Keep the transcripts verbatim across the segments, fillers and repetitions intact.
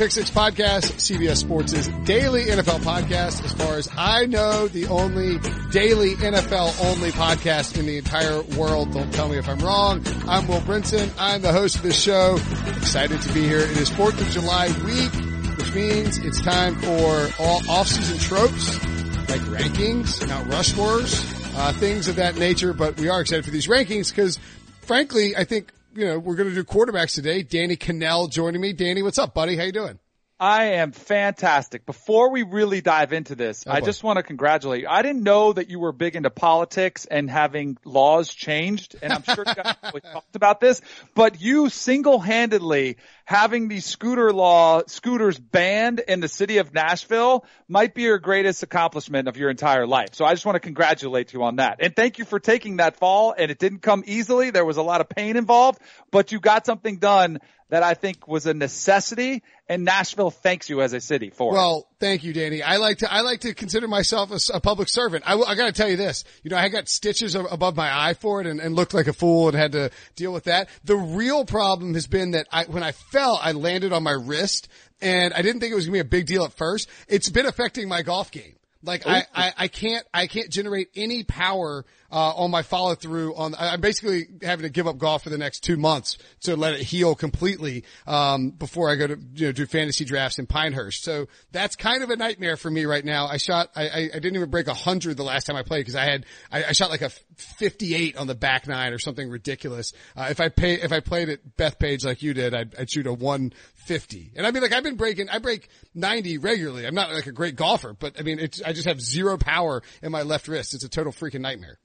Pick Six Podcast, C B S Sports' daily N F L podcast. As far as I know, the only daily N F L-only podcast in the entire world. Don't tell me if I'm wrong. I'm Will Brinson. I'm the host of this show. Excited to be here. It is fourth of July week, which means it's time for all off-season tropes, like rankings, not rush wars, uh, things of that nature. But we are excited for these rankings because, frankly, I think, you know, we're going to do quarterbacks today. Danny Kanell joining me. Danny, what's up, buddy? How you doing? I am fantastic. Before we really dive into this, oh, I boy. just want to congratulate you. I didn't know that you were big into politics and having laws changed, and I'm sure you guys really talked about this, but you single-handedly having the scooter law, scooters banned in the city of Nashville might be your greatest accomplishment of your entire life. So I just want to congratulate you on that. And thank you for taking that fall, and it didn't come easily. There was a lot of pain involved, but you got something done that I think was a necessity, and Nashville thanks you as a city for it. Well, thank you, Danny. I like to I like to consider myself a, a public servant. I, I got to tell you this. You know, I got stitches above my eye for it and, and looked like a fool and had to deal with that. The real problem has been that I, when I fell, I landed on my wrist, and I didn't think it was going to be a big deal at first. It's been affecting my golf game. Like I, I, I can't, I can't generate any power, uh, on my follow through on, I'm basically having to give up golf for the next two months to let it heal completely, um, before I go to, you know, do fantasy drafts in Pinehurst. So that's kind of a nightmare for me right now. I shot, I, I, I didn't even break a hundred the last time I played because I had, I, I shot like a fifty-eight on the back nine or something ridiculous. Uh, if I pay, if I played at Bethpage like you did, I'd, I'd shoot a one fifty. And I mean, like I've been breaking, I break ninety regularly. I'm not like a great golfer, but I mean, it's, I just have zero power in my left wrist. It's a total freaking nightmare.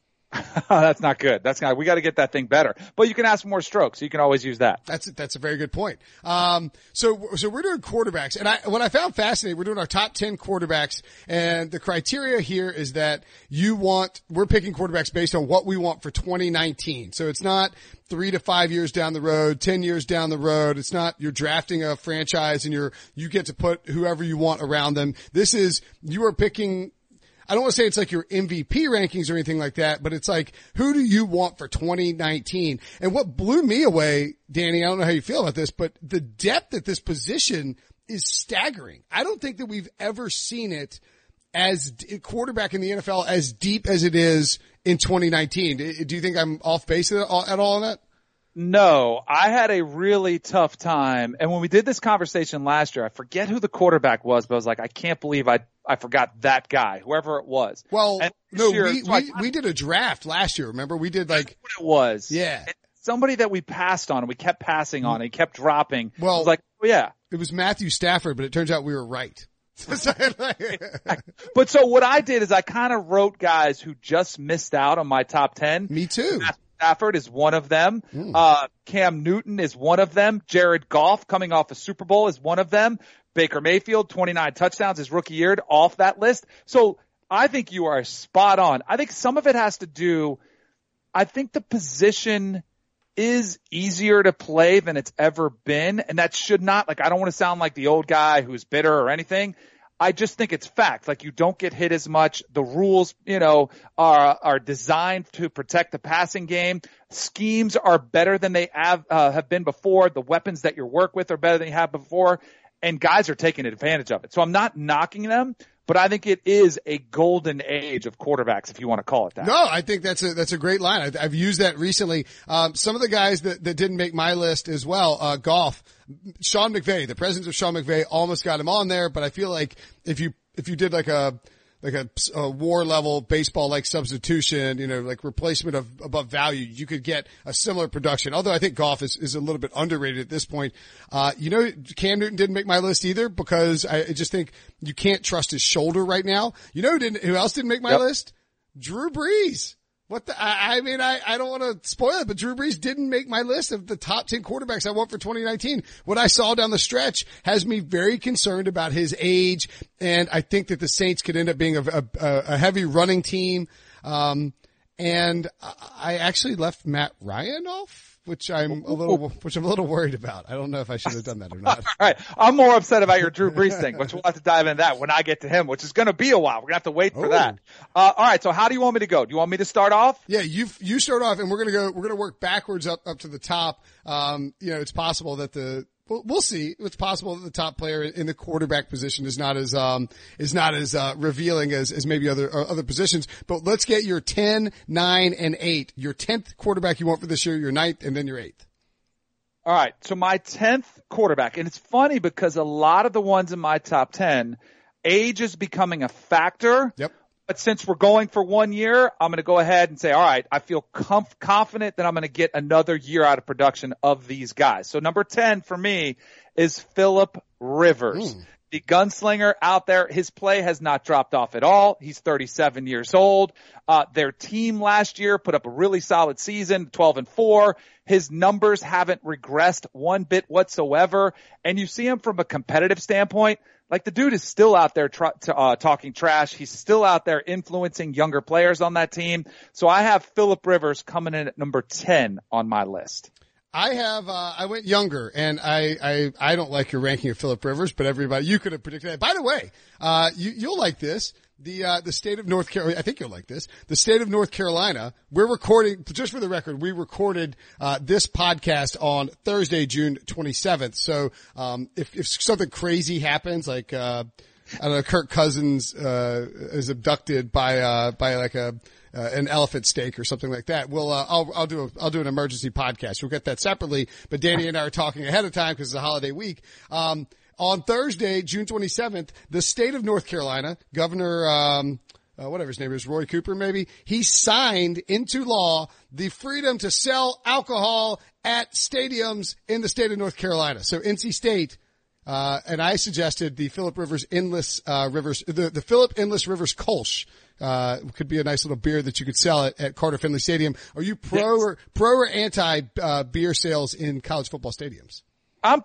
That's not good. That's not, we got to get that thing better. But you can ask for more strokes. So you can always use that. That's that's a very good point. Um, so so we're doing quarterbacks, and I what I found fascinating, we're doing our top ten quarterbacks, and the criteria here is that you want we're picking quarterbacks based on what we want for twenty nineteen. So it's not three to five years down the road, ten years down the road. It's not you're drafting a franchise and you're you get to put whoever you want around them. This is you are picking. I don't want to say it's like your M V P rankings or anything like that, but it's like, who do you want for twenty nineteen? And what blew me away, Danny, I don't know how you feel about this, but the depth at this position is staggering. I don't think that we've ever seen it as a quarterback in the N F L as deep as it is in twenty nineteen. Do you think I'm off base at all on that? No, I had a really tough time. And when we did this conversation last year, I forget who the quarterback was, but I was like, I can't believe I I forgot that guy, whoever it was. Well, no, year, we, so we, we did a draft last year. Remember, we did like what it was. Yeah. And somebody that we passed on and we kept passing on and kept dropping. Well, it was like, oh yeah, it was Matthew Stafford, but it turns out we were right. But so what I did is I kind of wrote guys who just missed out on my top ten. Me too. Matthew Stafford is one of them. Mm. Uh, Cam Newton is one of them. Jared Goff coming off a Super Bowl is one of them. Baker Mayfield, twenty-nine touchdowns his rookie year, off that list. So I think you are spot on. I think some of it has to do, I think the position is easier to play than it's ever been. And that should not, like, I don't want to sound like the old guy who's bitter or anything. I just think it's fact. Like, you don't get hit as much. The rules, you know, are are designed to protect the passing game. Schemes are better than they have, uh, have been before. The weapons that you work with are better than you have before. And guys are taking advantage of it. So I'm not knocking them, but I think it is a golden age of quarterbacks, if you want to call it that. No, I think that's a that's a great line. I've, I've used that recently. Um, some of the guys that, that didn't make my list as well, uh, Goff, Sean McVay. The presence of Sean McVay almost got him on there, but I feel like if you if you did like a like a, a war level baseball like substitution, you know, like replacement of above value, you could get a similar production. Although I think Goff is, is a little bit underrated at this point. Uh, you know, Cam Newton didn't make my list either because I just think you can't trust his shoulder right now. You know, who didn't, who else didn't make my yep. list? Drew Brees. What the, I, I mean, I, I don't want to spoil it, but Drew Brees didn't make my list of the top ten quarterbacks I want for twenty nineteen. What I saw down the stretch has me very concerned about his age. And I think that the Saints could end up being a, a, a heavy running team. Um, and I actually left Matt Ryan off, which I'm a little, which I'm a little worried about. I don't know if I should have done that or not. All right. I'm more upset about your Drew Brees thing, which we'll have to dive into that when I get to him, which is going to be a while. We're going to have to wait for oh. that. Uh, all right. So how do you want me to go? Do you want me to start off? Yeah. You, you start off and we're going to go, we're going to work backwards up, up to the top. Um, you know, it's possible that the, we'll see. It's possible that the top player in the quarterback position is not as um is not as uh revealing as as maybe other uh, other positions. But let's get your ten, nine, and eight. Your tenth quarterback you want for this year, your ninth, and then your eighth. All right. So my tenth quarterback, and it's funny because a lot of the ones in my top ten, age is becoming a factor. Yep. But since we're going for one year, I'm going to go ahead and say, all right, I feel comf- confident that I'm going to get another year out of production of these guys. So number ten for me is Philip Rivers, mm. the gunslinger out there. His play has not dropped off at all. He's thirty-seven years old. Uh, their team last year put up a really solid season, twelve and four. His numbers haven't regressed one bit whatsoever. And you see him from a competitive standpoint. Like, the dude is still out there tra- to, uh, talking trash. He's still out there influencing younger players on that team. So I have Philip Rivers coming in at number ten on my list. I have, uh, I went younger, and I, I, I don't like your ranking of Philip Rivers, but everybody, you could have predicted that. By the way, uh, you, you'll like this. The, uh, the state of North Carolina, I think you'll like this. The state of North Carolina, we're recording, just for the record, we recorded, uh, this podcast on Thursday, June twenty-seventh. So, um, if, if something crazy happens, like, uh, I don't know, Kirk Cousins, uh, is abducted by, uh, by like a, Uh, an elephant steak or something like that. We'll, uh, I'll, I'll do a, I'll do an emergency podcast. We'll get that separately, but Danny and I are talking ahead of time because it's a holiday week. Um, on Thursday, June twenty-seventh, the state of North Carolina, Governor, um, uh, whatever his name is, Roy Cooper maybe, he signed into law the freedom to sell alcohol at stadiums in the state of North Carolina. So N C State, uh, and I suggested the Philip Rivers Endless, uh, Rivers, the, the Philip Endless Rivers Kolsch. Uh, could be a nice little beer that you could sell at, at Carter Finley Stadium. Are you pro yes. or pro or anti uh, beer sales in college football stadiums? I'm.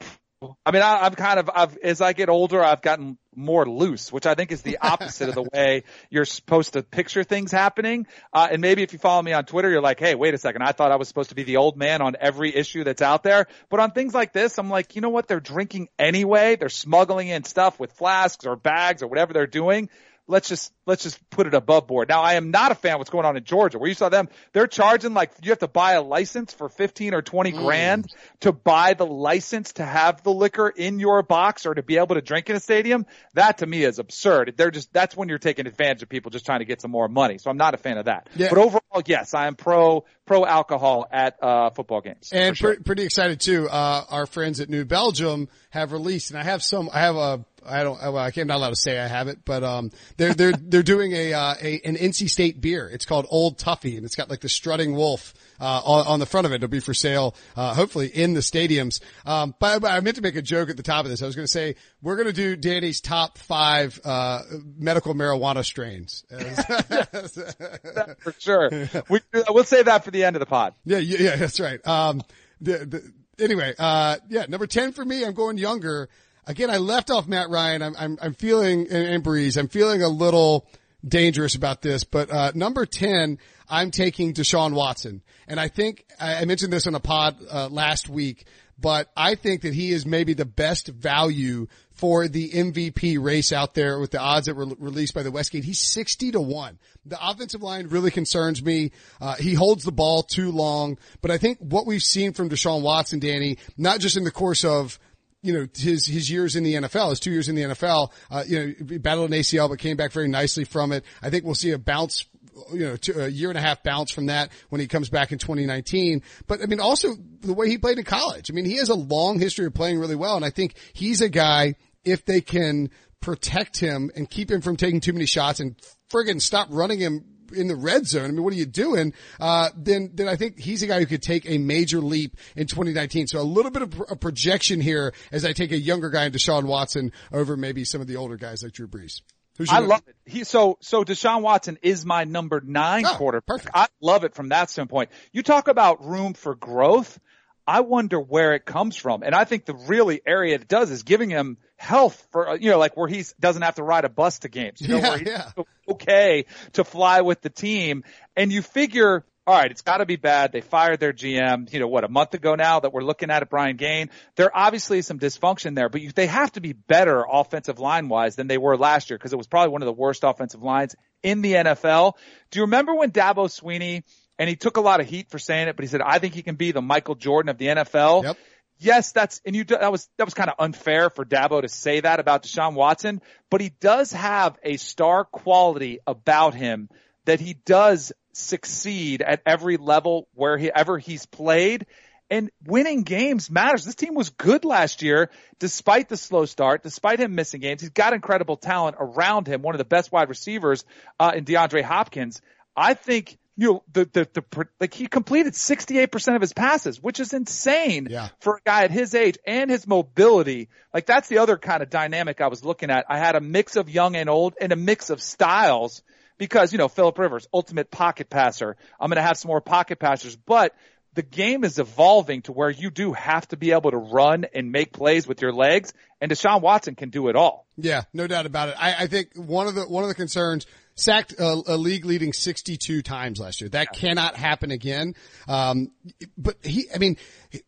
I mean, I, I've kind of. I've as I get older, I've gotten more loose, which I think is the opposite of the way you're supposed to picture things happening. Uh, and maybe if you follow me on Twitter, you're like, hey, wait a second. I thought I was supposed to be the old man on every issue that's out there. But on things like this, I'm like, you know what? They're drinking anyway. They're smuggling in stuff with flasks or bags or whatever they're doing. Let's just let's just put it above board. Now, I am not a fan of what's going on in Georgia, where you saw them. They're charging like you have to buy a license for fifteen or twenty mm. grand to buy the license to have the liquor in your box or to be able to drink in a stadium. That to me is absurd. They're just that's when you're taking advantage of people just trying to get some more money. So I'm not a fan of that. Yeah. But overall, yes, I am pro pro alcohol at uh, football games. And sure. pre- pretty excited too. Uh, our friends at New Belgium have released, and I have some. I have a. I don't, well, I can't, not allowed to say I have it, but, um, they're, they're, they're doing a, uh, a, an N C State beer. It's called Old Tuffy, and it's got like the strutting wolf, uh, on, on the front of it. It'll be for sale, uh, hopefully in the stadiums. Um, but, but I meant to make a joke at the top of this. I was going to say, we're going to do Danny's top five, uh, medical marijuana strains. For sure. We, we'll save that for the end of the pod. Yeah, yeah, yeah, that's right. Um, the, the, anyway, uh, yeah, number ten for me, I'm going younger. Again, I left off Matt Ryan. I'm, I'm, I'm feeling, and, and Breeze, I'm feeling a little dangerous about this, but, uh, number ten, I'm taking Deshaun Watson. And I think, I, I mentioned this on a pod, uh, last week, but I think that he is maybe the best value for the M V P race out there with the odds that were released by the Westgate. He's sixty to one. The offensive line really concerns me. Uh, he holds the ball too long, but I think what we've seen from Deshaun Watson, Danny, not just in the course of you know, his, his years in the N F L, his two years in the N F L, uh, you know, battled an A C L, but came back very nicely from it. I think we'll see a bounce, you know, to a year and a half bounce from that when he comes back in twenty nineteen. But I mean, also the way he played in college. I mean, he has a long history of playing really well. And I think he's a guy, if they can protect him and keep him from taking too many shots and friggin' stop running him in the red zone. I mean, what are you doing? Uh, then, then I think he's a guy who could take a major leap in twenty nineteen. So a little bit of pr- a projection here as I take a younger guy in Deshaun Watson over maybe some of the older guys like Drew Brees. I love it. He, so, so Deshaun Watson is my number nine oh, quarterback. Perfect. I love it from that standpoint. You talk about room for growth. I wonder where it comes from. And I think the really area it does is giving him health for, you know, like where he doesn't have to ride a bus to games, you know, yeah, where he's yeah. okay to fly with the team. And you figure, all right, it's got to be bad. They fired their G M, you know, what, a month ago now that we're looking at it, Brian Gain. There obviously is some dysfunction there, but you, they have to be better offensive line-wise than they were last year because it was probably one of the worst offensive lines in the N F L. Do you remember when Dabo Sweeney – and he took a lot of heat for saying it, but he said, I think he can be the Michael Jordan of the N F L. Yep. yes, that's, and you, that was, that was kind of unfair for Dabo to say that about Deshaun Watson, but he does have a star quality about him that he does succeed at every level where he ever he's played. And winning games matters. This team was good last year, despite the slow start, despite him missing games. He's got incredible talent around him, one of the best wide receivers uh, in DeAndre Hopkins. I think, you know, the, the, the, like he completed sixty-eight percent of his passes, which is insane yeah. for a guy at his age and his mobility. Like that's the other kind of dynamic I was looking at. I had a mix of young and old and a mix of styles because, you know, Philip Rivers, ultimate pocket passer. I'm going to have some more pocket passers, but the game is evolving to where you do have to be able to run and make plays with your legs, and Deshaun Watson can do it all. Yeah, no doubt about it. I, I think one of the one of the concerns, sacked a, a league leading sixty-two times last year. That yeah. cannot happen again. Um, but he, I mean,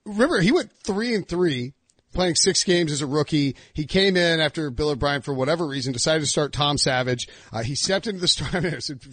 remember he went three and three. Playing six games as a rookie. He came in after Bill O'Brien, for whatever reason, decided to start Tom Savage. Uh, he stepped into the start.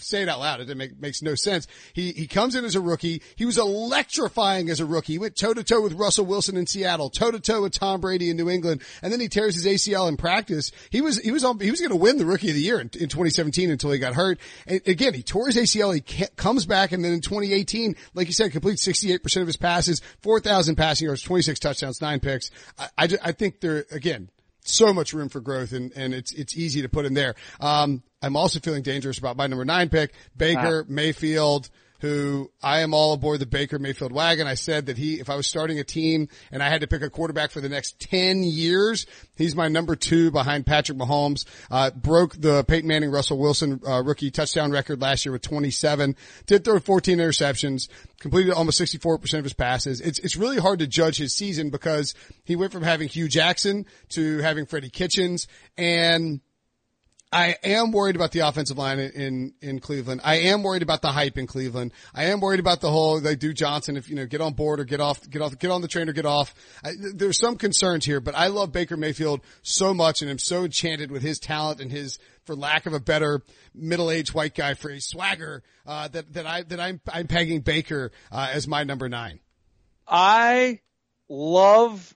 Say it out loud. It didn't make, makes no sense. He, he comes in as a rookie. He was electrifying as a rookie. He went toe to toe with Russell Wilson in Seattle, toe to toe with Tom Brady in New England. And then he tears his A C L in practice. He was, he was on, he was going to win the rookie of the year in, in twenty seventeen until he got hurt. And again, he tore his A C L. He comes back. And then in twenty eighteen, like you said, completes sixty-eight percent of his passes, four thousand passing yards, twenty-six touchdowns, nine picks. I, I, I think there, again, so much room for growth, and, and it's it's easy to put in there. Um, I'm also feeling dangerous about my number nine pick, Baker ah. Mayfield, who I am all aboard the Baker Mayfield wagon. I said that he, if I was starting a team and I had to pick a quarterback for the next ten years, he's my number two behind Patrick Mahomes. Uh, broke the Peyton Manning, Russell Wilson, uh, rookie touchdown record last year with twenty-seven. Did throw fourteen interceptions, completed almost sixty-four percent of his passes. It's, it's really hard to judge his season because he went from having Hugh Jackson to having Freddie Kitchens, and I am worried about the offensive line in, in Cleveland. I am worried about the hype in Cleveland. I am worried about the whole, they do Johnson, if, you know, get on board or get off, get off, get on the train or get off. I, there's some concerns here, but I love Baker Mayfield so much and I'm so enchanted with his talent and his, for lack of a better middle-aged white guy phrase, swagger, uh, that, that I, that I'm, I'm pegging Baker, uh, as my number nine. I love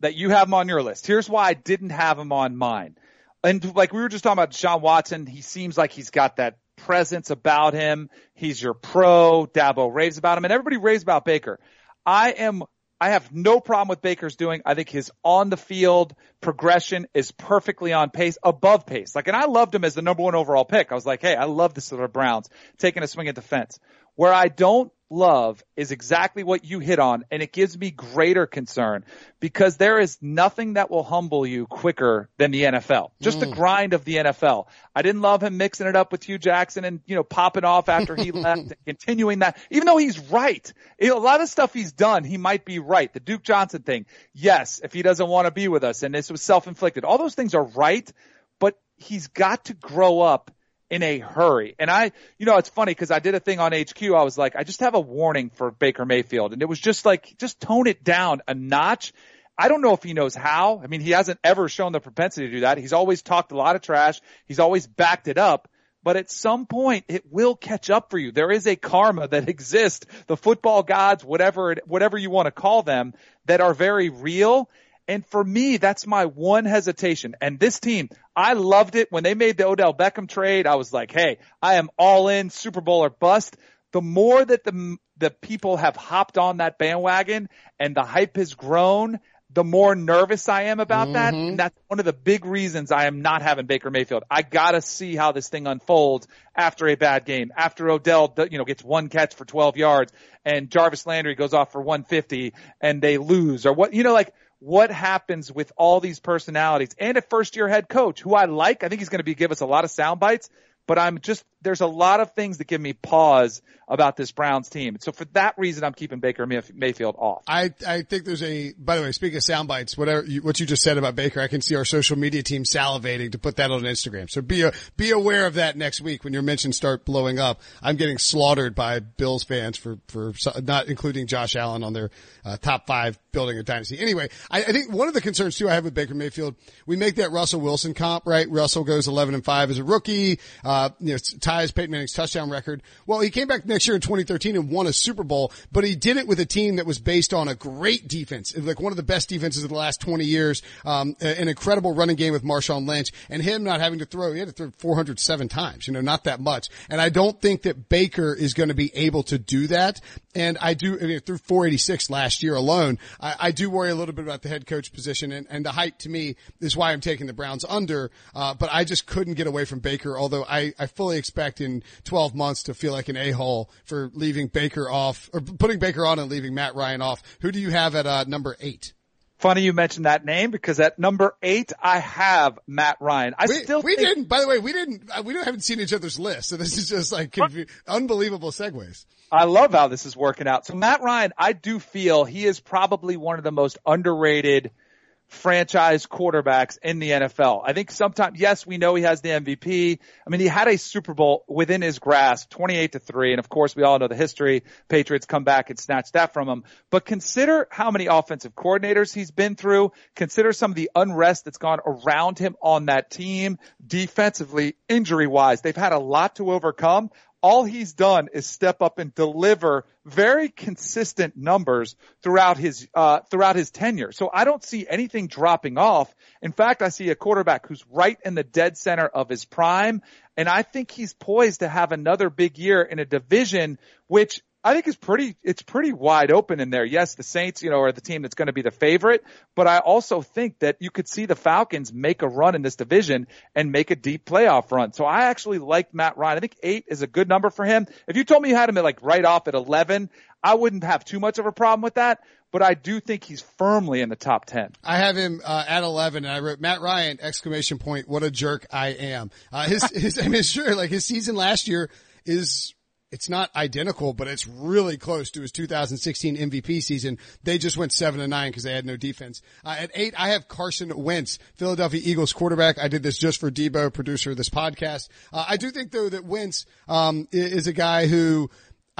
that you have him on your list. Here's why I didn't have him on mine. And like we were just talking about Deshaun Watson, he seems like he's got that presence about him. He's your pro. Dabo raves about him, and everybody raves about Baker. I am I have no problem with Baker's doing. I think his on the field progression is perfectly on pace, above pace. Like, and I loved him as the number one overall pick. I was like, hey, I love this little Browns taking a swing at defense. Where I don't love is exactly what you hit on, and it gives me greater concern because there is nothing that will humble you quicker than the N F L. Just mm. the grind of the N F L. I didn't love him mixing it up with Hugh Jackson and, you know, popping off after he left and continuing that. Even though he's right. A lot of stuff he's done, he might be right. The Duke Johnson thing, yes, if he doesn't want to be with us and this was self-inflicted. All those things are right, but he's got to grow up in a hurry. And I, you know, it's funny because I did a thing on H Q. I was like, I just have a warning for Baker Mayfield. And it was just like, just tone it down a notch. I don't know if he knows how. I mean, he hasn't ever shown the propensity to do that. He's always talked a lot of trash. He's always backed it up. But at some point, it will catch up for you. There is a karma that exists. The football gods, whatever, it, whatever you want to call them, that are very real. And for me, that's my one hesitation. And this team, I loved it. When they made the Odell Beckham trade, I was like, hey, I am all in, Super Bowl or bust. The more that the the people have hopped on that bandwagon and the hype has grown, the more nervous I am about mm-hmm. that. And that's one of the big reasons I am not having Baker Mayfield. I got to see how this thing unfolds after a bad game, after Odell, you know, gets one catch for twelve yards and Jarvis Landry goes off for one fifty and they lose or what, you know, like, what happens with all these personalities and a first year head coach who I like. I think he's going to be give us a lot of sound bites, but I'm just, there's a lot of things that give me pause about this Browns team. So for that reason, I'm keeping Baker Mayfield off. I, I think there's a, by the way, speaking of sound bites, whatever you, what you just said about Baker, I can see our social media team salivating to put that on Instagram. So be, a, be aware of that next week when your mentions start blowing up. I'm getting slaughtered by Bills fans for, for not including Josh Allen on their uh, top five building a dynasty. Anyway, I, I think one of the concerns too I have with Baker Mayfield, we make that Russell Wilson comp, right? Russell goes eleven and five as a rookie. Uh, uh, you know, ties Peyton Manning's touchdown record. Well, he came back next year in twenty thirteen and won a Super Bowl, but he did it with a team that was based on a great defense, like one of the best defenses of the last twenty years, um, an incredible running game with Marshawn Lynch, and him not having to throw. He had to throw four hundred seven times, you know, not that much. And I don't think that Baker is going to be able to do that. And I do, I mean, through four eighty-six last year alone, I, I do worry a little bit about the head coach position, and, and the hype to me is why I'm taking the Browns under, uh, but I just couldn't get away from Baker, although I, I fully expect in twelve months to feel like an a-hole for leaving Baker off, or putting Baker on and leaving Matt Ryan off. Who do you have at uh, number eight? Funny you mentioned that name, because at number eight, I have Matt Ryan. I we, still we think- didn't. By the way, we didn't. We don't haven't seen each other's list, so this is just like confu- unbelievable segues. I love how this is working out. So Matt Ryan, I do feel he is probably one of the most underrated franchise quarterbacks in the N F L. I think sometimes, yes, we know he has the M V P. I mean, he had a Super Bowl within his grasp, twenty-eight to three. And of course, we all know the history. Patriots come back and snatch that from him. But consider how many offensive coordinators he's been through. Consider some of the unrest that's gone around him on that team. Defensively, injury wise, they've had a lot to overcome. All he's done is step up and deliver very consistent numbers throughout his uh throughout his tenure. So I don't see anything dropping off. In fact, I see a quarterback who's right in the dead center of his prime, and I think he's poised to have another big year in a division which I think is pretty it's pretty wide open in there. Yes, the Saints, you know, are the team that's going to be the favorite, but I also think that you could see the Falcons make a run in this division and make a deep playoff run. So I actually like Matt Ryan. I think eight is a good number for him. If you told me you had him at like right off at eleven, I wouldn't have too much of a problem with that, but I do think he's firmly in the top ten. I have him uh, at eleven, and I wrote Matt Ryan exclamation point, what a jerk I am. Uh, his his I mean, sure, like his season last year is it's not identical, but it's really close to his two thousand sixteen M V P season. They just went seven and nine because they had no defense. Uh, at eight, I have Carson Wentz, Philadelphia Eagles quarterback. I did this just for Debo, producer of this podcast. Uh, I do think though that Wentz, um, is a guy who,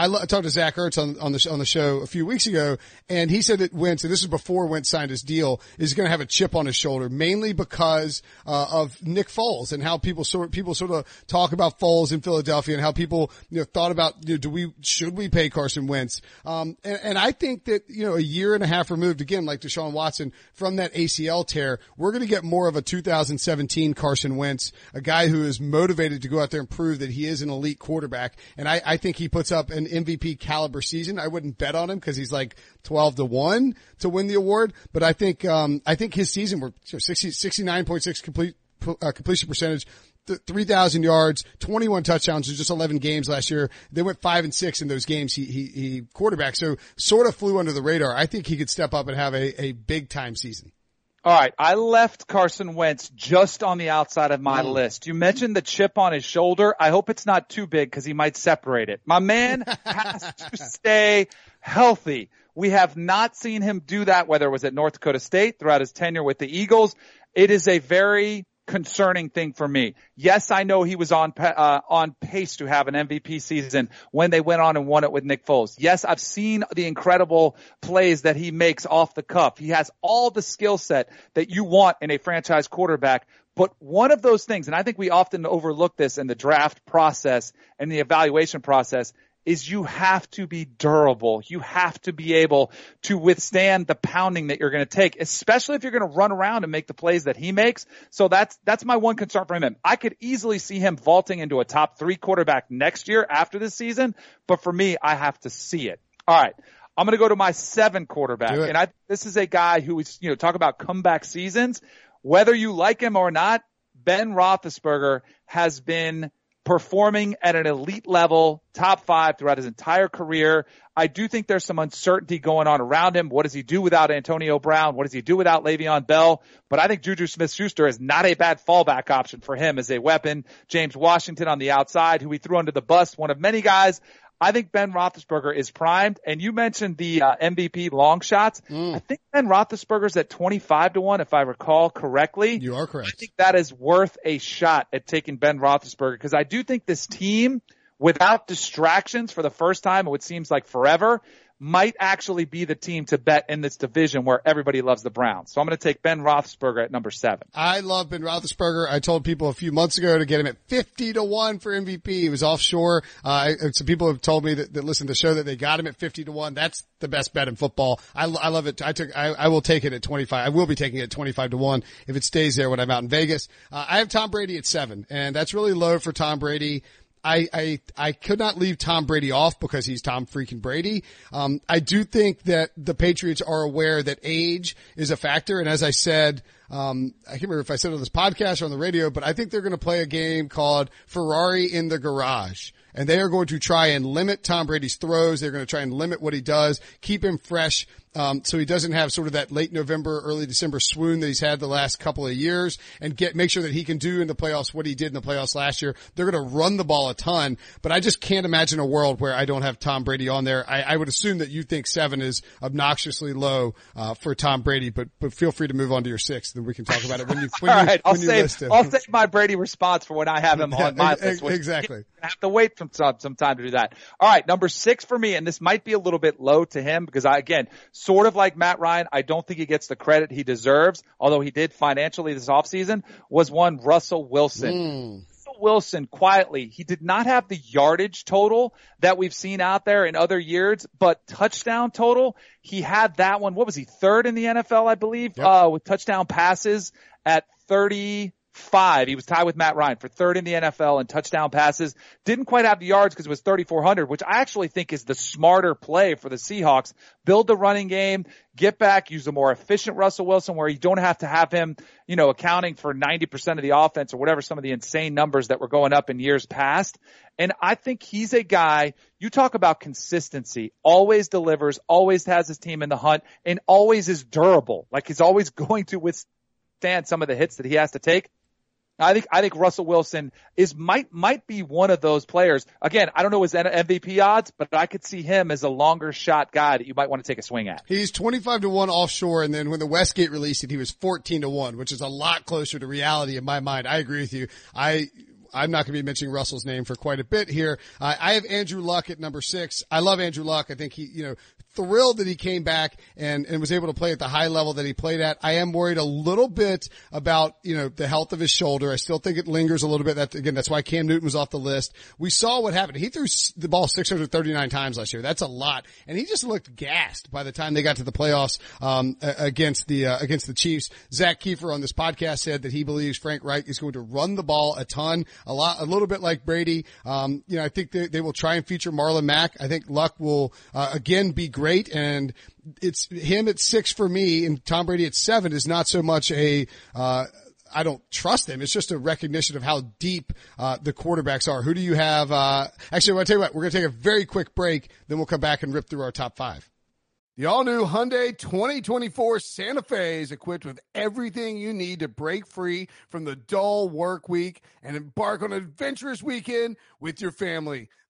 I talked to Zach Ertz on, on the on the show a few weeks ago, and he said that Wentz, and this is before Wentz signed his deal, is going to have a chip on his shoulder, mainly because uh, of Nick Foles and how people sort people sort of talk about Foles in Philadelphia and how people you know thought about you know, do we should we pay Carson Wentz? Um, and, and I think that you know a year and a half removed again, like Deshaun Watson from that A C L tear, we're going to get more of a two thousand seventeen Carson Wentz, a guy who is motivated to go out there and prove that he is an elite quarterback, and I, I think he puts up an M V P caliber season. I wouldn't bet on him because he's like twelve to one to win the award, but I think, um, I think his season were sixty, sixty-nine point six complete, uh, completion percentage, three thousand yards, twenty-one touchdowns in just eleven games last year. They went five and six in those games. He, he, he quarterbacked, so sort of flew under the radar. I think he could step up and have a, a big time season. All right, I left Carson Wentz just on the outside of my list. You mentioned the chip on his shoulder. I hope it's not too big because he might separate it. My man has to stay healthy. We have not seen him do that, whether it was at North Dakota State, throughout his tenure with the Eagles. It is a very concerning thing for me. Yes, I know he was on uh, on pace to have an M V P season when they went on and won it with Nick Foles. Yes, I've seen the incredible plays that he makes off the cuff. He has all the skill set that you want in a franchise quarterback. But one of those things, and I think we often overlook this in the draft process and the evaluation process, is you have to be durable. You have to be able to withstand the pounding that you're going to take, especially if you're going to run around and make the plays that he makes. So that's that's my one concern for him. I could easily see him vaulting into a top three quarterback next year after this season, but for me, I have to see it. All right, I'm going to go to my seven quarterback, and I this is a guy who is, you know, talk about comeback seasons. Whether you like him or not, Ben Roethlisberger has been performing at an elite level, top five throughout his entire career. I do think there's some uncertainty going on around him. What does he do without Antonio Brown? What does he do without Le'Veon Bell? But I think Juju Smith-Schuster is not a bad fallback option for him as a weapon. James Washington on the outside, who he threw under the bus, one of many guys. I think Ben Roethlisberger is primed, and you mentioned the uh, M V P long shots. Mm. I think Ben Roethlisberger's at twenty-five to one, if I recall correctly. You are correct. I think that is worth a shot at taking Ben Roethlisberger, because I do think this team without distractions for the first time in what seems like forever, might actually be the team to bet in this division where everybody loves the Browns. So I'm going to take Ben Roethlisberger at number seven. I love Ben Roethlisberger. I told people a few months ago to get him at fifty to one for M V P. He was offshore. Uh, some people have told me that, that listen to the show that they got him at fifty to one. That's the best bet in football. I, I love it. I took, I, I will take it at twenty-five. I will be taking it at twenty-five to one if it stays there when I'm out in Vegas. Uh, I have Tom Brady at seven, and that's really low for Tom Brady. I, I, I could not leave Tom Brady off because he's Tom freaking Brady. Um, I do think that the Patriots are aware that age is a factor. And as I said, um, I can't remember if I said it on this podcast or on the radio, but I think they're going to play a game called Ferrari in the Garage. And they are going to try and limit Tom Brady's throws. They're going to try and limit what he does, keep him fresh, um, so he doesn't have sort of that late November, early December swoon that he's had the last couple of years, and get make sure that he can do in the playoffs what he did in the playoffs last year. They're going to run the ball a ton, but I just can't imagine a world where I don't have Tom Brady on there. I, I would assume that you think seven is obnoxiously low uh, for Tom Brady, but but feel free to move on to your sixth, and we can talk about it when you when All you, right, when I'll you save, list him. I'll save my Brady response for when I have him on my list. Exactly. I have to wait for some time to do that. All right, number six for me, and this might be a little bit low to him because, I, again, sort of like Matt Ryan, I don't think he gets the credit he deserves, although he did financially this offseason, was one Russell Wilson. Mm. Russell Wilson, quietly, he did not have the yardage total that we've seen out there in other years, but touchdown total, he had that one. What was he, third in the N F L, I believe, yep. uh, with touchdown passes at thirty Five. He was tied with Matt Ryan for third in the N F L in touchdown passes. Didn't quite have the yards because it was thirty-four hundred, which I actually think is the smarter play for the Seahawks. Build the running game, get back, use a more efficient Russell Wilson where you don't have to have him, you know, accounting for ninety percent of the offense or whatever some of the insane numbers that were going up in years past. And I think he's a guy, you talk about consistency, always delivers, always has his team in the hunt, and always is durable. Like he's always going to withstand some of the hits that he has to take. I think, I think Russell Wilson is, might, might be one of those players. Again, I don't know his M V P odds, but I could see him as a longer shot guy that you might want to take a swing at. He's twenty-five to one offshore. And then when the Westgate released it, he was fourteen to one, which is a lot closer to reality in my mind. I agree with you. I, I'm not going to be mentioning Russell's name for quite a bit here. Uh, I have Andrew Luck at number six. I love Andrew Luck. I think he, you know, thrilled that he came back and, and was able to play at the high level that he played at. I am worried a little bit about, you know, the health of his shoulder. I still think it lingers a little bit. That, again, that's why Cam Newton was off the list. We saw what happened. He threw the ball six hundred thirty-nine times last year. That's a lot. And he just looked gassed by the time they got to the playoffs, um, against the, uh, against the Chiefs. Zach Kiefer on this podcast said that he believes Frank Reich is going to run the ball a ton. A lot, a little bit like Brady. Um, you know, I think they, they will try and feature Marlon Mack. I think Luck will, uh, again be great, and it's him at six for me, and Tom Brady at seven is not so much a, uh, I don't trust him. It's just a recognition of how deep, uh, the quarterbacks are. Who do you have? Uh, actually, I want to tell you what, we're going to take a very quick break, then we'll come back and rip through our top five. The all-new Hyundai twenty twenty-four Santa Fe is equipped with everything you need to break free from the dull work week and embark on an adventurous weekend with your family.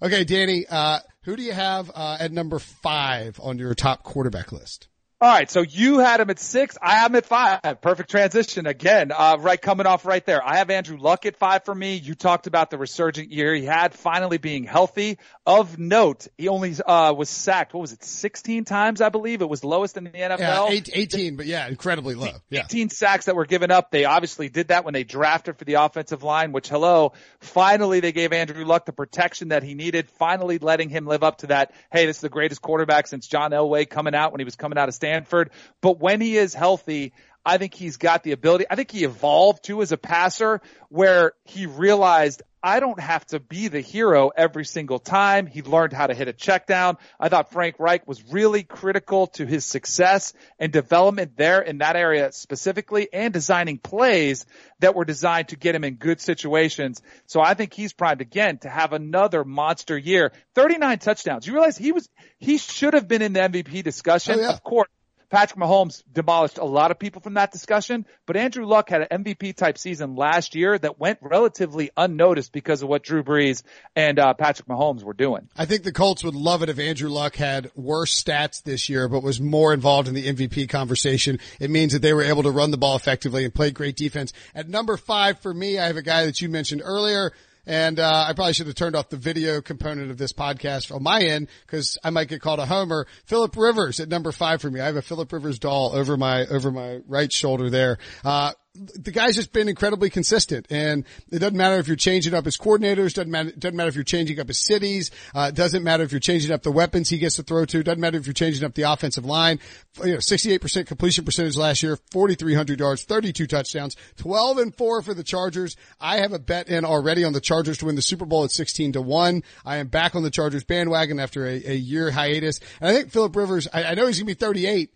Okay, Danny, uh, who do you have uh, at number five on your top quarterback list? All right, so you had him at six. I have him at five. Perfect transition again, uh, right coming off right there. I have Andrew Luck at five for me. You talked about the resurgent year he had, finally being healthy. Of note, he only uh, was sacked, what was it, sixteen times, I believe? It was lowest in the N F L. Yeah, eight, eighteen, but yeah, incredibly low. Yeah. eighteen sacks that were given up. They obviously did that when they drafted for the offensive line, which, hello, finally they gave Andrew Luck the protection that he needed, finally letting him live up to that, hey, this is the greatest quarterback since John Elway coming out when he was coming out of Stanford. Stanford, but when he is healthy, I think he's got the ability. I think he evolved too as a passer where he realized I don't have to be the hero every single time. He learned how to hit a check down. I thought Frank Reich was really critical to his success and development there in that area specifically, and designing plays that were designed to get him in good situations. So I think he's primed again to have another monster year. thirty-nine touchdowns. You realize he was, he should have been in the M V P discussion. Oh, yeah. Of course, Patrick Mahomes demolished a lot of people from that discussion, but Andrew Luck had an M V P-type season last year that went relatively unnoticed because of what Drew Brees and uh, Patrick Mahomes were doing. I think the Colts would love it if Andrew Luck had worse stats this year but was more involved in the M V P conversation. It means that they were able to run the ball effectively and play great defense. At number five for me, I have a guy that you mentioned earlier. And uh I probably should have turned off the video component of this podcast on my end because I might get called a homer. Philip Rivers at number five for me. I have a Philip Rivers doll over my over my right shoulder there. Uh the guy's just been incredibly consistent, and it doesn't matter if you're changing up his coordinators, doesn't matter, doesn't matter if you're changing up his cities, uh, doesn't matter if you're changing up the weapons he gets to throw to, doesn't matter if you're changing up the offensive line. You know, sixty-eight percent completion percentage last year, four thousand three hundred yards, thirty-two touchdowns, twelve and four for the Chargers. I have a bet in already on the Chargers to win the Super Bowl at sixteen to one. I am back on the Chargers bandwagon after a, a year hiatus. And I think Philip Rivers, I, I know he's going to be thirty-eight.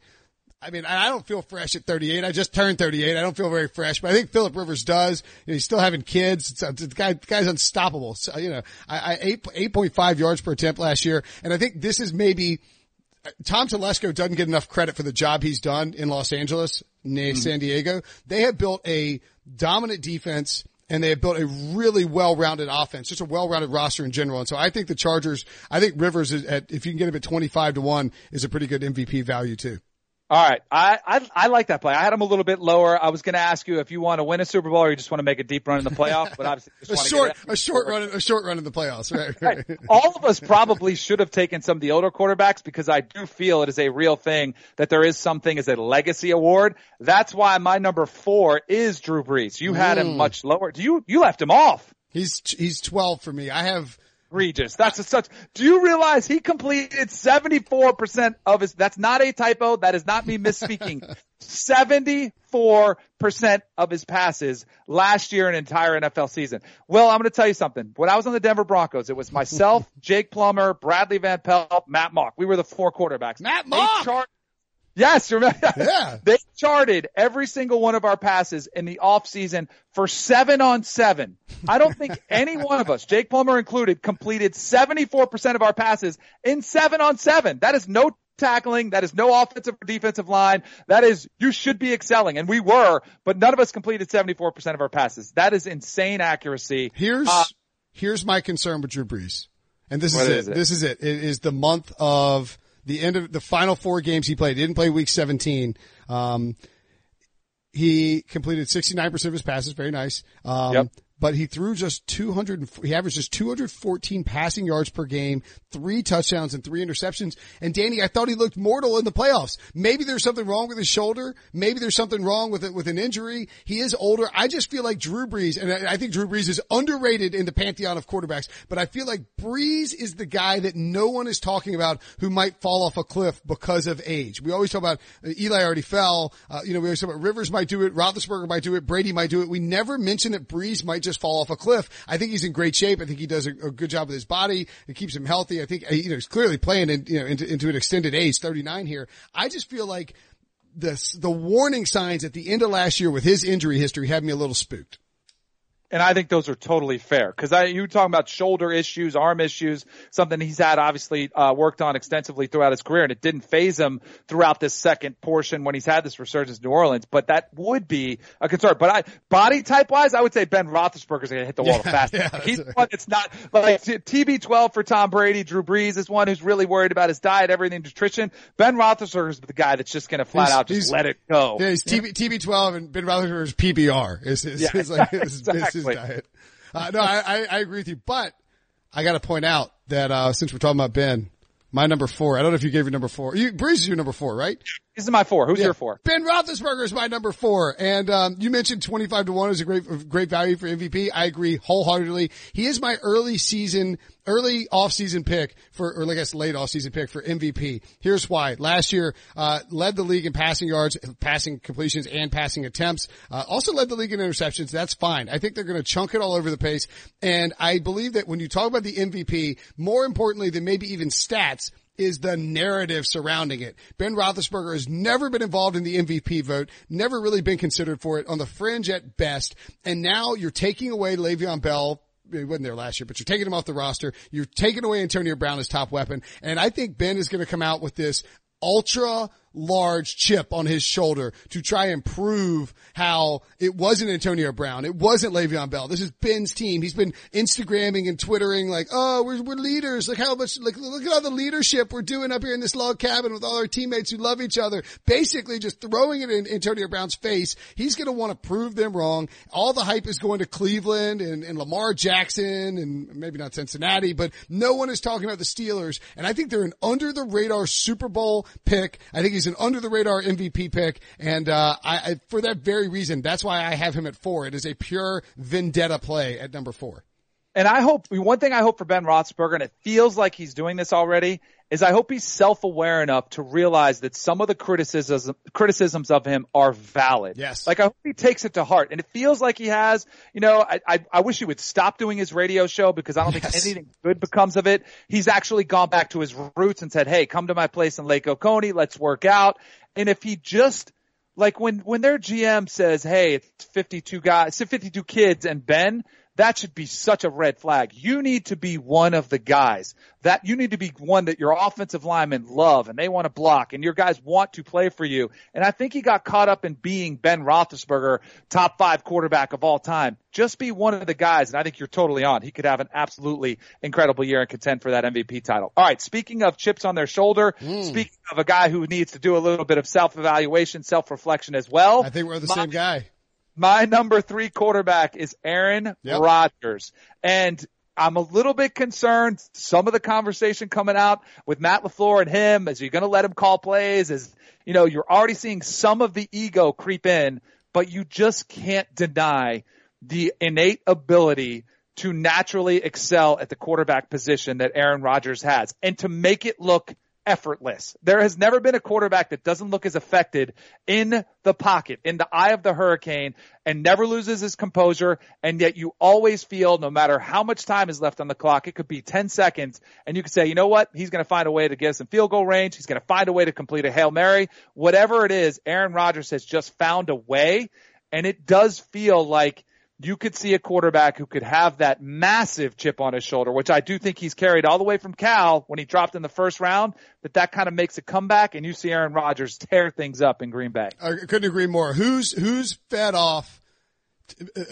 I mean, I don't feel fresh at thirty-eight. I just turned thirty-eight. I don't feel very fresh, but I think Philip Rivers does. You know, he's still having kids. It's, uh, the guy, the guy's unstoppable. So, you know, I, I eight, eight point five yards per attempt last year. And I think this is maybe Tom Telesco doesn't get enough credit for the job he's done in Los Angeles, nay, mm-hmm. San Diego. They have built a dominant defense, and they have built a really well-rounded offense, just a well-rounded roster in general. And so I think the Chargers, I think Rivers is at, if you can get him at twenty-five to one, is a pretty good M V P value too. All right. I, I, I like that play. I had him a little bit lower. I was going to ask you if you want to win a Super Bowl or you just want to make a deep run in the playoffs, but obviously just a want short, to get a short run, a short run in the playoffs. Right, right. Right. All of us probably should have taken some of the older quarterbacks because I do feel it is a real thing that there is something as a legacy award. That's why my number four is Drew Brees. You had mm. him much lower. Do you, you left him off. He's, he's twelve for me. I have. Regis. That's a such. Do you realize he completed seventy-four percent of his? That's not a typo. That is not me misspeaking. seventy-four percent of his passes last year, an entire N F L season. Well, I'm going to tell you something. When I was on the Denver Broncos, it was myself, Jake Plummer, Bradley Van Pelt, Matt Mock. We were the four quarterbacks. Matt Mock. Char- yes, remember? Yeah. They charted every single one of our passes in the offseason for seven on seven. I don't think any one of us, Jake Plummer included, completed seventy-four percent of our passes in seven on seven. That is no tackling. That is no offensive or defensive line. That is, you should be excelling. And we were, but none of us completed seventy-four percent of our passes. That is insane accuracy. Here's, uh, here's my concern with Drew Brees. And this is it. is it. This is it. It is the month of the end of the final four games he played. He didn't play week seventeen. Um, he completed sixty-nine percent of his passes. Very nice. Um, yep. But he threw just two hundred, he averaged just two hundred fourteen passing yards per game, three touchdowns and three interceptions. And Danny, I thought he looked mortal in the playoffs. Maybe there's something wrong with his shoulder. Maybe there's something wrong with it, with an injury. He is older. I just feel like Drew Brees, and I think Drew Brees is underrated in the pantheon of quarterbacks, but I feel like Brees is the guy that no one is talking about who might fall off a cliff because of age. We always talk about uh, Eli already fell. Uh, you know, we always talk about Rivers might do it. Roethlisberger might do it. Brady might do it. We never mention that Brees might just fall off a cliff. I think he's in great shape. I think he does a, a good job with his body. It keeps him healthy. I think, you know, he's clearly playing in, you know, into, into an extended age, thirty-nine here. I just feel like the, the warning signs at the end of last year with his injury history had me a little spooked. And I think those are totally fair because I, you were talking about shoulder issues, arm issues, something he's had obviously uh, worked on extensively throughout his career, and it didn't phase him throughout this second portion when he's had this resurgence in New Orleans. But that would be a concern. But I, body type wise, I would say Ben Roethlisberger's going to hit the wall yeah, fast. Yeah, like he's right. One that's not like T B twelve for Tom Brady. Drew Brees is one who's really worried about his diet, everything, nutrition. Ben Roethlisberger's the guy that's just going to flat he's, out just let it go. Yeah, he's T B twelve and Ben Roethlisberger's P B R is his, yeah, his, like, his, exactly. his, his diet. Uh, no, I, I, I agree with you, but I got to point out that, uh, since we're talking about Ben, my number four, I don't know if you gave your number four. You, Brees is your number four, right? This is my four. Who's yeah. your four? Ben Roethlisberger is my number four. And, um, you mentioned twenty-five to one is a great, great value for M V P. I agree wholeheartedly. He is my early season, early off-season pick for, or I guess late off-season pick for M V P. Here's why. Last year, uh, led the league in passing yards, passing completions, and passing attempts. Uh, also led the league in interceptions. That's fine. I think they're going to chunk it all over the place. And I believe that when you talk about the M V P, more importantly than maybe even stats, is the narrative surrounding it. Ben Roethlisberger has never been involved in the M V P vote, never really been considered for it, on the fringe at best, and now you're taking away Le'Veon Bell. He wasn't there last year, but you're taking him off the roster. You're taking away Antonio Brown, his top weapon, and I think Ben is going to come out with this ultra large chip on his shoulder to try and prove how it wasn't Antonio Brown. It wasn't Le'Veon Bell. This is Ben's team. He's been Instagramming and Twittering like, oh, we're, we're leaders. Look how much, like, look at all the leadership we're doing up here in this log cabin with all our teammates who love each other. Basically just throwing it in Antonio Brown's face. He's going to want to prove them wrong. All the hype is going to Cleveland and, and Lamar Jackson and maybe not Cincinnati, but no one is talking about the Steelers. And I think they're an under the radar Super Bowl pick. I think he's He's an under-the-radar M V P pick, and uh I, I for that very reason, that's why I have him at four. It is a pure vendetta play at number four. And I hope – one thing I hope for Ben Roethlisberger, and it feels like he's doing this already, is I hope he's self-aware enough to realize that some of the criticisms criticisms of him are valid. Yes. Like I hope he takes it to heart. And it feels like he has – you know, I, I I wish he would stop doing his radio show because I don't yes. think anything good becomes of it. He's actually gone back to his roots and said, hey, come to my place in Lake Oconee. Let's work out. And if he just – like when, when their G M says, hey, it's fifty-two guys – fifty-two kids and Ben – that should be such a red flag. You need to be one of the guys. That you need to be one that your offensive linemen love and they want to block and your guys want to play for you. And I think he got caught up in being Ben Roethlisberger, top five quarterback of all time. Just be one of the guys, and I think you're totally on. He could have an absolutely incredible year and contend for that M V P title. All right, speaking of chips on their shoulder, mm. speaking of a guy who needs to do a little bit of self-evaluation, self-reflection as well. I think we're the my- same guy. My number three quarterback is Aaron yep. Rodgers, and I'm a little bit concerned. Some of the conversation coming out with Matt LaFleur and him is, you're going to let him call plays? Is, you know, you're already seeing some of the ego creep in, but you just can't deny the innate ability to naturally excel at the quarterback position that Aaron Rodgers has, and to make it look effortless. There has never been a quarterback that doesn't look as affected in the pocket, in the eye of the hurricane, and never loses his composure, and yet you always feel, no matter how much time is left on the clock, it could be ten seconds, and you could say, you know what, he's going to find a way to get us in field goal range, he's going to find a way to complete a Hail Mary. Whatever it is, Aaron Rodgers has just found a way, and it does feel like you could see a quarterback who could have that massive chip on his shoulder, which I do think he's carried all the way from Cal when he dropped in the first round, but that kind of makes a comeback, and you see Aaron Rodgers tear things up in Green Bay. I couldn't agree more. Who's who's fed off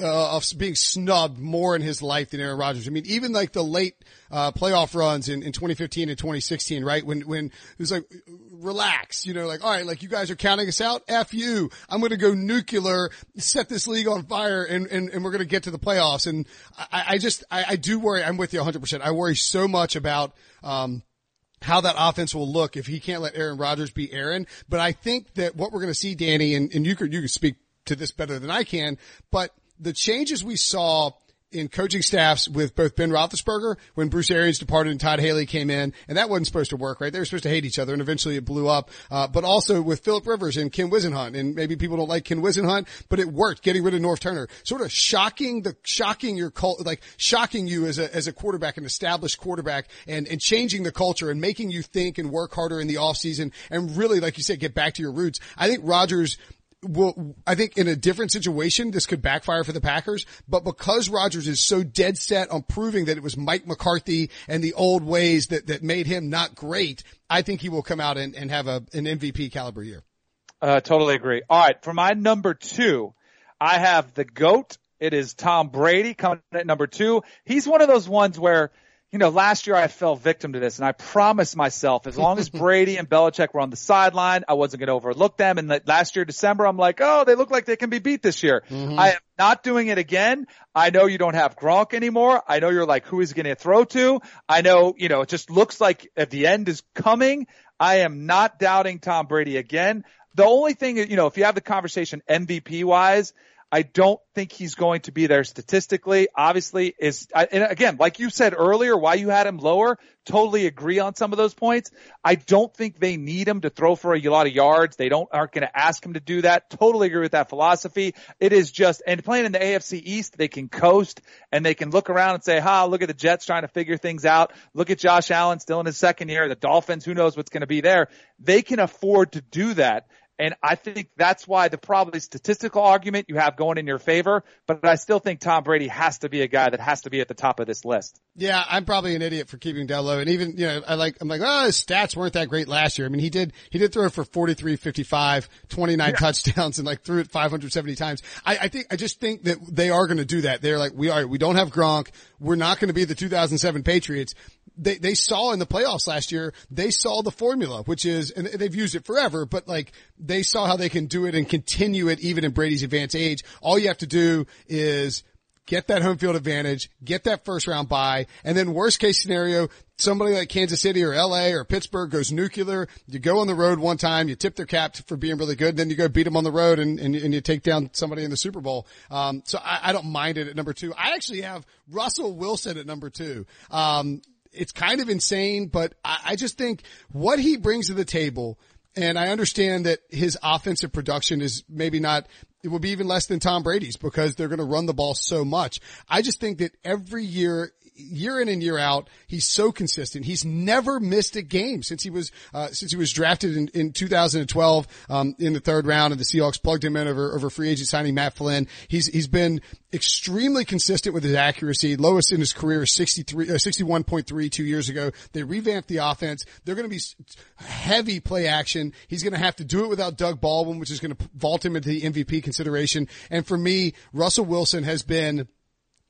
uh, of being snubbed more in his life than Aaron Rodgers? I mean, even like the late uh playoff runs in, in twenty fifteen and twenty sixteen, right? When when it was like, relax, you know, like, all right, like, you guys are counting us out, F you. I'm going to go nuclear, set this league on fire, and, and, and we're going to get to the playoffs. And I, I just, I, I do worry. I'm with you one hundred percent. I worry so much about um how that offense will look if he can't let Aaron Rodgers be Aaron. But I think that what we're going to see, Danny, and, and you could, you could speak to this better than I can, but the changes we saw in coaching staffs with both Ben Roethlisberger when Bruce Arians departed and Todd Haley came in, and that wasn't supposed to work, right? They were supposed to hate each other, and eventually it blew up. Uh, but also with Philip Rivers and Ken Whisenhunt, and maybe people don't like Ken Whisenhunt, but it worked, getting rid of North Turner. Sort of shocking the, shocking your cult, like shocking you as a, as a quarterback, an established quarterback, and, and changing the culture and making you think and work harder in the offseason and really, like you said, get back to your roots. I think Rodgers will, I think in a different situation, this could backfire for the Packers, but because Rodgers is so dead set on proving that it was Mike McCarthy and the old ways that, that made him not great, I think he will come out and, and have a, an M V P caliber year. Uh, totally agree. All right. For my number two, I have the GOAT. It is Tom Brady coming at number two. He's one of those ones where, you know, last year I fell victim to this, and I promised myself as long as Brady and Belichick were on the sideline, I wasn't going to overlook them. And last year, December, I'm like, oh, they look like they can be beat this year. Mm-hmm. I am not doing it again. I know you don't have Gronk anymore. I know you're like, who is he going to throw to? I know, you know, it just looks like at the end is coming. I am not doubting Tom Brady again. The only thing, you know, if you have the conversation M V P-wise, I don't think he's going to be there statistically. Obviously, is and again, like you said earlier, why you had him lower, totally agree on some of those points. I don't think they need him to throw for a lot of yards. They don't aren't going to ask him to do that. Totally agree with that philosophy. It is just – and playing in the A F C East, they can coast and they can look around and say, ha, look at the Jets trying to figure things out. Look at Josh Allen still in his second year. The Dolphins, who knows what's going to be there. They can afford to do that. And I think that's why the probably statistical argument you have going in your favor, but I still think Tom Brady has to be a guy that has to be at the top of this list. Yeah, I'm probably an idiot for keeping down low. And even, you know, I like, I'm like, oh, his stats weren't that great last year. I mean, he did, he did throw for forty-three, fifty-five, twenty-nine yeah. touchdowns and like threw it five hundred seventy times. I, I think, I just think that they are going to do that. They're like, we are, we don't have Gronk. We're not going to be the two thousand seven Patriots. They, they saw in the playoffs last year, they saw the formula, which is, and they've used it forever, but like they saw how they can do it and continue it even in Brady's advanced age. All you have to do is get that home field advantage, get that first round bye, and then worst case scenario, somebody like Kansas City or L A or Pittsburgh goes nuclear. You go on the road one time, you tip their cap for being really good, then you go beat them on the road and, and, and you take down somebody in the Super Bowl. Um, so I, I don't mind it at number two. I actually have Russell Wilson at number two. Um, it's kind of insane, but I, I just think what he brings to the table, and I understand that his offensive production is maybe not – it will be even less than Tom Brady's because they're going to run the ball so much. I just think that every year, year in and year out, he's so consistent. He's never missed a game since he was, uh, since he was drafted in, in two thousand twelve, um, in the third round, and the Seahawks plugged him in over, over free agent signing Matt Flynn. He's, he's been extremely consistent with his accuracy. Lowest in his career is sixty-three, uh, sixty-one point three two years ago. They revamped the offense. They're going to be heavy play action. He's going to have to do it without Doug Baldwin, which is going to vault him into the M V P consideration. And for me, Russell Wilson has been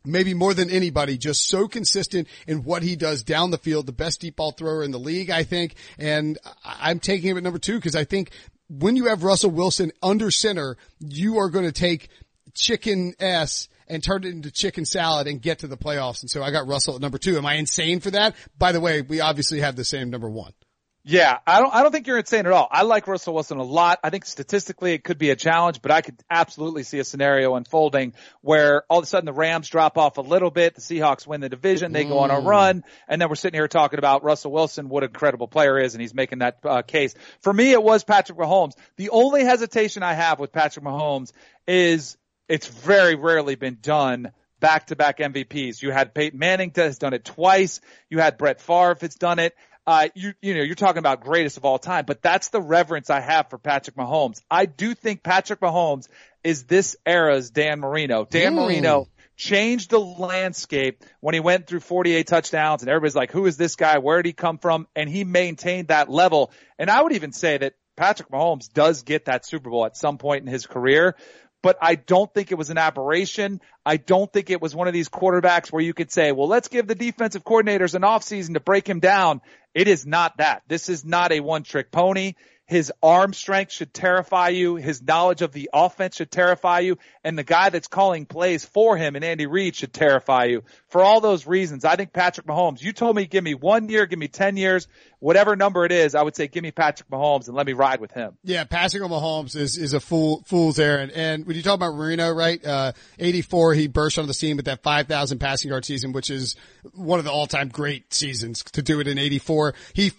maybe more than anybody, just so consistent in what he does down the field, the best deep ball thrower in the league, I think. And I'm taking him at number two because I think when you have Russell Wilson under center, you are going to take chicken S and turn it into chicken salad and get to the playoffs. And so I got Russell at number two. Am I insane for that? By the way, we obviously have the same number one. Yeah, I don't, I don't think you're insane at all. I like Russell Wilson a lot. I think statistically it could be a challenge, but I could absolutely see a scenario unfolding where all of a sudden the Rams drop off a little bit, the Seahawks win the division, they go on a run, and then we're sitting here talking about Russell Wilson, what an incredible player is, and he's making that uh, case. For me, it was Patrick Mahomes. The only hesitation I have with Patrick Mahomes is it's very rarely been done. Back-to-back M V Ps. You had Peyton Manning has done it twice. You had Brett Favre has done it. Uh, you, you know, you're talking about greatest of all time, but that's the reverence I have for Patrick Mahomes. I do think Patrick Mahomes is this era's Dan Marino. Dan mm. Marino changed the landscape when he went through forty-eight touchdowns and everybody's like, who is this guy? Where did he come from? And he maintained that level. And I would even say that Patrick Mahomes does get that Super Bowl at some point in his career. But I don't think it was an aberration. I don't think it was one of these quarterbacks where you could say, well, let's give the defensive coordinators an offseason to break him down. It is not that. This is not a one-trick pony. His arm strength should terrify you. His knowledge of the offense should terrify you. And the guy that's calling plays for him and Andy Reid should terrify you. For all those reasons, I think Patrick Mahomes, you told me give me one year, give me ten years, whatever number it is, I would say give me Patrick Mahomes and let me ride with him. Yeah, passing on Mahomes is, is a fool, fool's errand. And when you talk about Marino, right, uh, eighty-four, he burst onto the scene with that five thousand passing yard season, which is one of the all-time great seasons to do it in eighty-four. He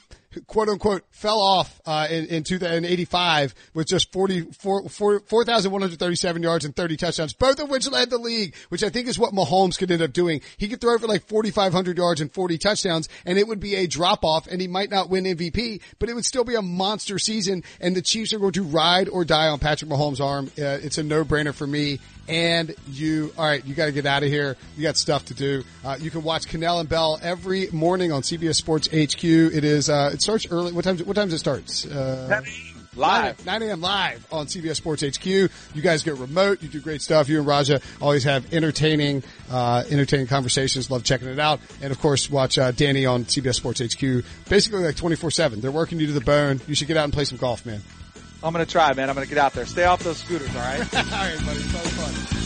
quote-unquote, fell off uh, in, in two thousand eighty-five with just four thousand one hundred thirty-seven yards and thirty touchdowns, both of which led the league, which I think is what Mahomes could end up doing. He could throw for like four thousand five hundred yards and forty touchdowns, and it would be a drop-off, and he might not win M V P, but it would still be a monster season, and the Chiefs are going to ride or die on Patrick Mahomes' arm. Uh, it's a no-brainer for me. And you, all right, you got to get out of here. You got stuff to do. Uh, you can watch Kanell and Bell every morning on C B S Sports H Q. It is, uh, it starts early. What time, what time does it start? Uh, live. nine a.m. live on C B S Sports H Q. You guys get remote. You do great stuff. You and Raja always have entertaining, uh, entertaining conversations. Love checking it out. And of course, watch, uh, Danny on C B S Sports H Q basically like twenty-four seven. They're working you to the bone. You should get out and play some golf, man. I'm going to try, man. I'm going to get out there. Stay off those scooters, all right? All right, buddy. It's all fun.